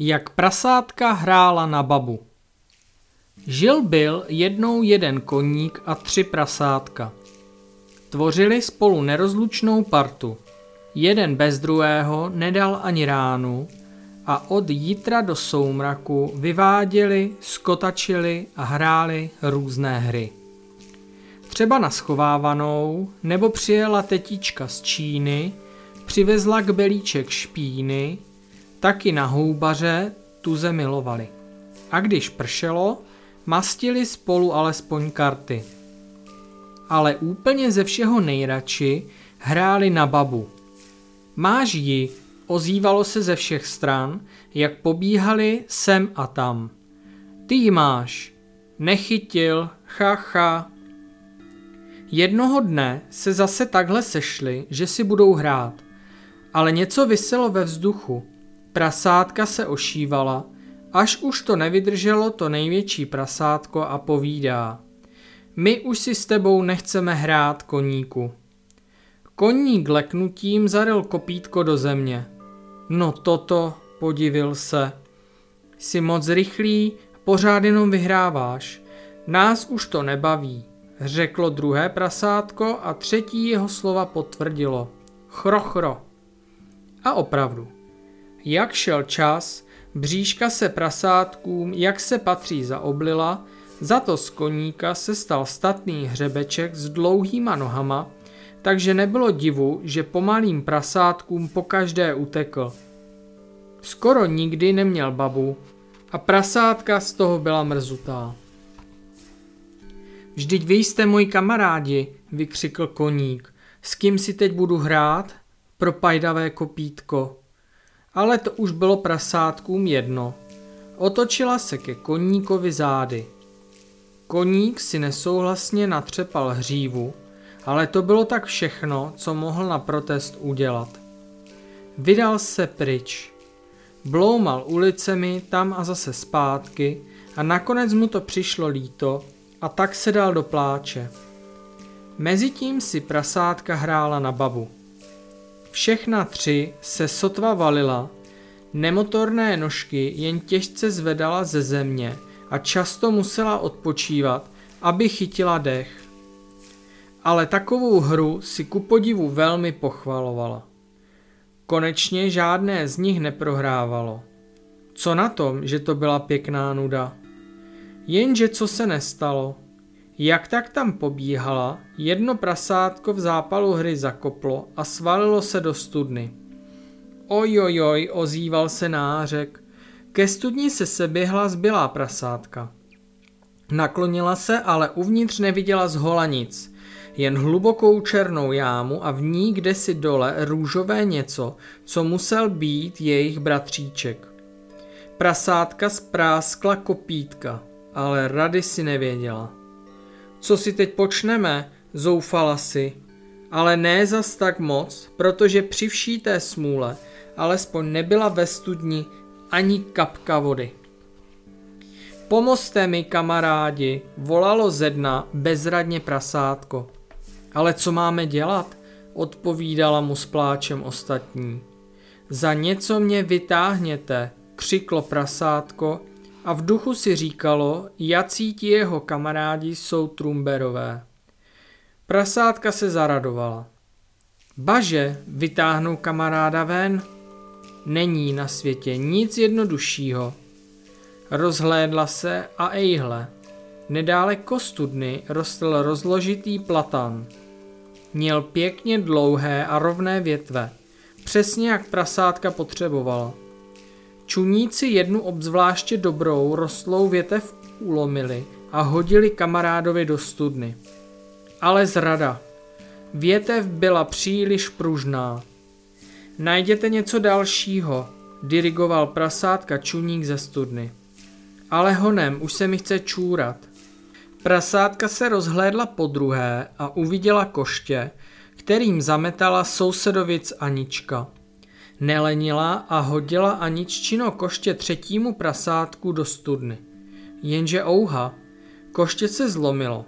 Jak prasátka hrála na babu. Žil byl jednou jeden koník a 3 prasátka. Tvořili spolu nerozlučnou partu. Jeden bez druhého nedal ani ránu a od jitra do soumraku vyváděli, skotačili a hráli různé hry. Třeba na schovávanou, nebo přijela tetička z Číny, přivezla k belíček špíny, taky na houbaře tu zemi lovali. A když pršelo, mastili spolu alespoň karty. Ale úplně ze všeho nejradši hráli na babu. Máš ji, ozývalo se ze všech stran, jak pobíhali sem a tam. Ty ji máš, nechytil, cha. Jednoho dne se zase takhle sešli, že si budou hrát, ale něco viselo ve vzduchu. Prasátka se ošívala, až už to nevydrželo to největší prasátko a povídá: My už si s tebou nechceme hrát, koníku. Koník leknutím zaril kopítko do země. No toto, podivil se. Jsi moc rychlý, pořád jenom vyhráváš. Nás už to nebaví, řeklo druhé prasátko a třetí jeho slova potvrdilo. Chrochro. A opravdu. Jak šel čas, bříška se prasátkům, jak se patří, zaoblila, za to z koníka se stal statný hřebeček s dlouhýma nohama, takže nebylo divu, že pomalým prasátkům pokaždé utekl. Skoro nikdy neměl babu a prasátka z toho byla mrzutá. Vždyť vy jste moji kamarádi, vykřikl koník, s kým si teď budu hrát? Pro pajdavé kopítko. Ale to už bylo prasátkům jedno. Otočila se ke koníkovi zády. Koník si nesouhlasně natřepal hřívu, ale to bylo tak všechno, co mohl na protest udělat. Vydal se pryč. Bloumal ulicemi tam a zase zpátky a nakonec mu to přišlo líto a tak se dal do pláče. Mezitím si prasátka hrála na babu. Všechna 3 se sotva valila, nemotorné nožky jen těžce zvedala ze země a často musela odpočívat, aby chytila dech. Ale takovou hru si kupodivu velmi pochvalovala. Konečně žádné z nich neprohrávalo. Co na tom, že to byla pěkná nuda. Jenže co se nestalo? Jak tak tam pobíhala, jedno prasátko v zápalu hry zakoplo a svalilo se do studny. Ojojoj, ozýval se nářek. Ke studni se seběhla zbylá prasátka. Naklonila se, ale uvnitř neviděla zhola nic. Jen hlubokou černou jámu a v ní kdesi dole růžové něco, co musel být jejich bratříček. Prasátka spráskla kopítka, ale rady si nevěděla. Co si teď počneme, zoufala si, ale ne zas tak moc, protože při vší té smůle alespoň nebyla ve studni ani kapka vody. Pomozte mi, kamarádi, volalo ze dna bezradně prasátko. Ale co máme dělat, odpovídala mu s pláčem ostatní. Za něco mě vytáhněte, křiklo prasátko a v duchu si říkalo, jací ti jeho kamarádi jsou trumberové. Prasátka se zaradovala. Baže, vytáhnou kamaráda ven? Není na světě nic jednoduššího. Rozhlédla se a ejhle. Nedáleko studny rostl rozložitý platan. Měl pěkně dlouhé a rovné větve, přesně jak prasátka potřebovala. Čuníci jednu obzvláště dobrou rostlou větev ulomili a hodili kamarádovi do studny. Ale zrada. Větev byla příliš pružná. Najděte něco dalšího, dirigoval prasátka čuník ze studny. Ale honem, už se mi chce čůrat. Prasátka se rozhlédla podruhé a uviděla koště, kterým zametala sousedovic Anička. Nelenila a hodila Aniččino koště třetímu prasátku do studny. Jenže ouha, koště se zlomilo.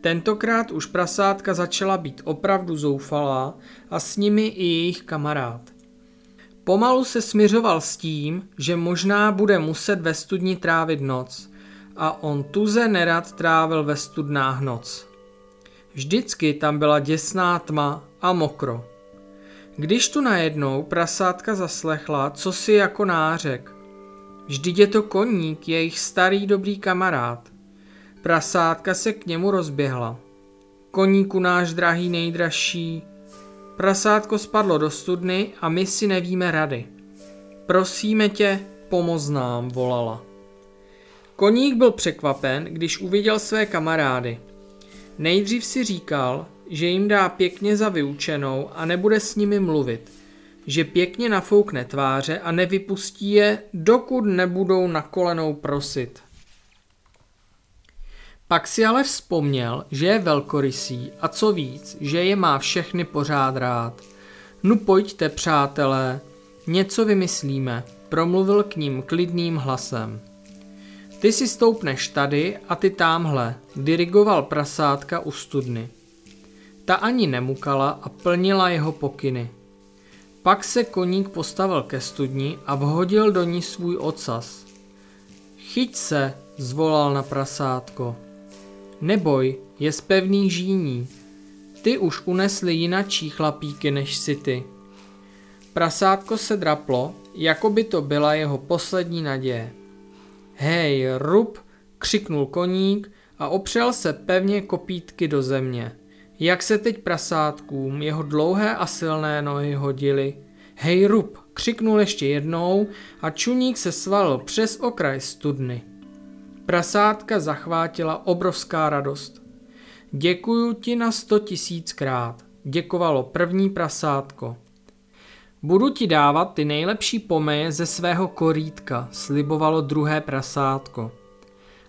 Tentokrát už prasátka začala být opravdu zoufalá a s nimi i jejich kamarád. Pomalu se smiřoval s tím, že možná bude muset ve studni trávit noc, a on tuze nerad trávil ve studnách noc. Vždycky tam byla děsná tma a mokro. Když tu najednou prasátka zaslechla, co si jako nářek. Vždyť je to koník, jejich starý dobrý kamarád. Prasátka se k němu rozběhla. Koníku náš drahý nejdražší. Prasátko spadlo do studny a my si nevíme rady. Prosíme tě, pomoz nám, volala. Koník byl překvapen, když uviděl své kamarády. Nejdřív si říkal, že jim dá pěkně za vyučenou a nebude s nimi mluvit, že pěkně nafoukne tváře a nevypustí je, dokud nebudou na kolenou prosit. Pak si ale vzpomněl, že je velkorysý a co víc, že je má všechny pořád rád. Nu pojďte, přátelé, něco vymyslíme, promluvil k ním klidným hlasem. Ty si stoupneš tady a ty támhle, dirigoval prasátka u studny. Ta ani nemukala a plnila jeho pokyny. Pak se koník postavil ke studni a vhodil do ní svůj ocas. Chyť se, zvolal na prasátko. Neboj, je z pevných žíní. Ty už unesli jinačí chlapíky než si ty. Prasátko se draplo, jako by to byla jeho poslední naděje. Hej, rup, křiknul koník a opřel se pevně kopítky do země. Jak se teď prasátkům jeho dlouhé a silné nohy hodily. Hej, rup, křiknul ještě jednou a čuník se svalil přes okraj studny. Prasátka zachvátila obrovská radost. Děkuju ti na 100 000krát, děkovalo první prasátko. Budu ti dávat ty nejlepší pomeje ze svého korýtka, slibovalo druhé prasátko.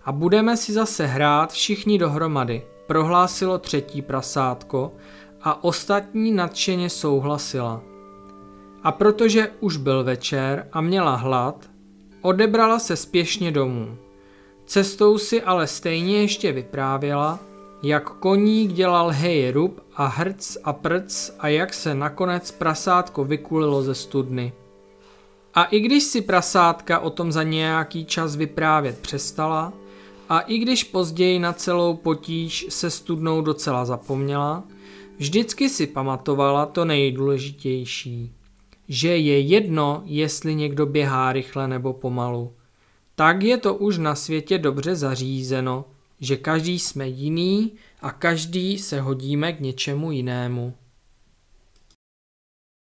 A budeme si zase hrát všichni dohromady, prohlásilo třetí prasátko a ostatní nadšeně souhlasila. A protože už byl večer a měla hlad, odebrala se spěšně domů. Cestou si ale stejně ještě vyprávěla, jak koník dělal hej rup a hrc a prc a jak se nakonec prasátko vykulilo ze studny. A i když si prasátka o tom za nějaký čas vyprávět přestala a i když později na celou potíž se studnou docela zapomněla, vždycky si pamatovala to nejdůležitější, že je jedno, jestli někdo běhá rychle nebo pomalu. Tak je to už na světě dobře zařízeno, že každý jsme jiný a každý se hodíme k něčemu jinému.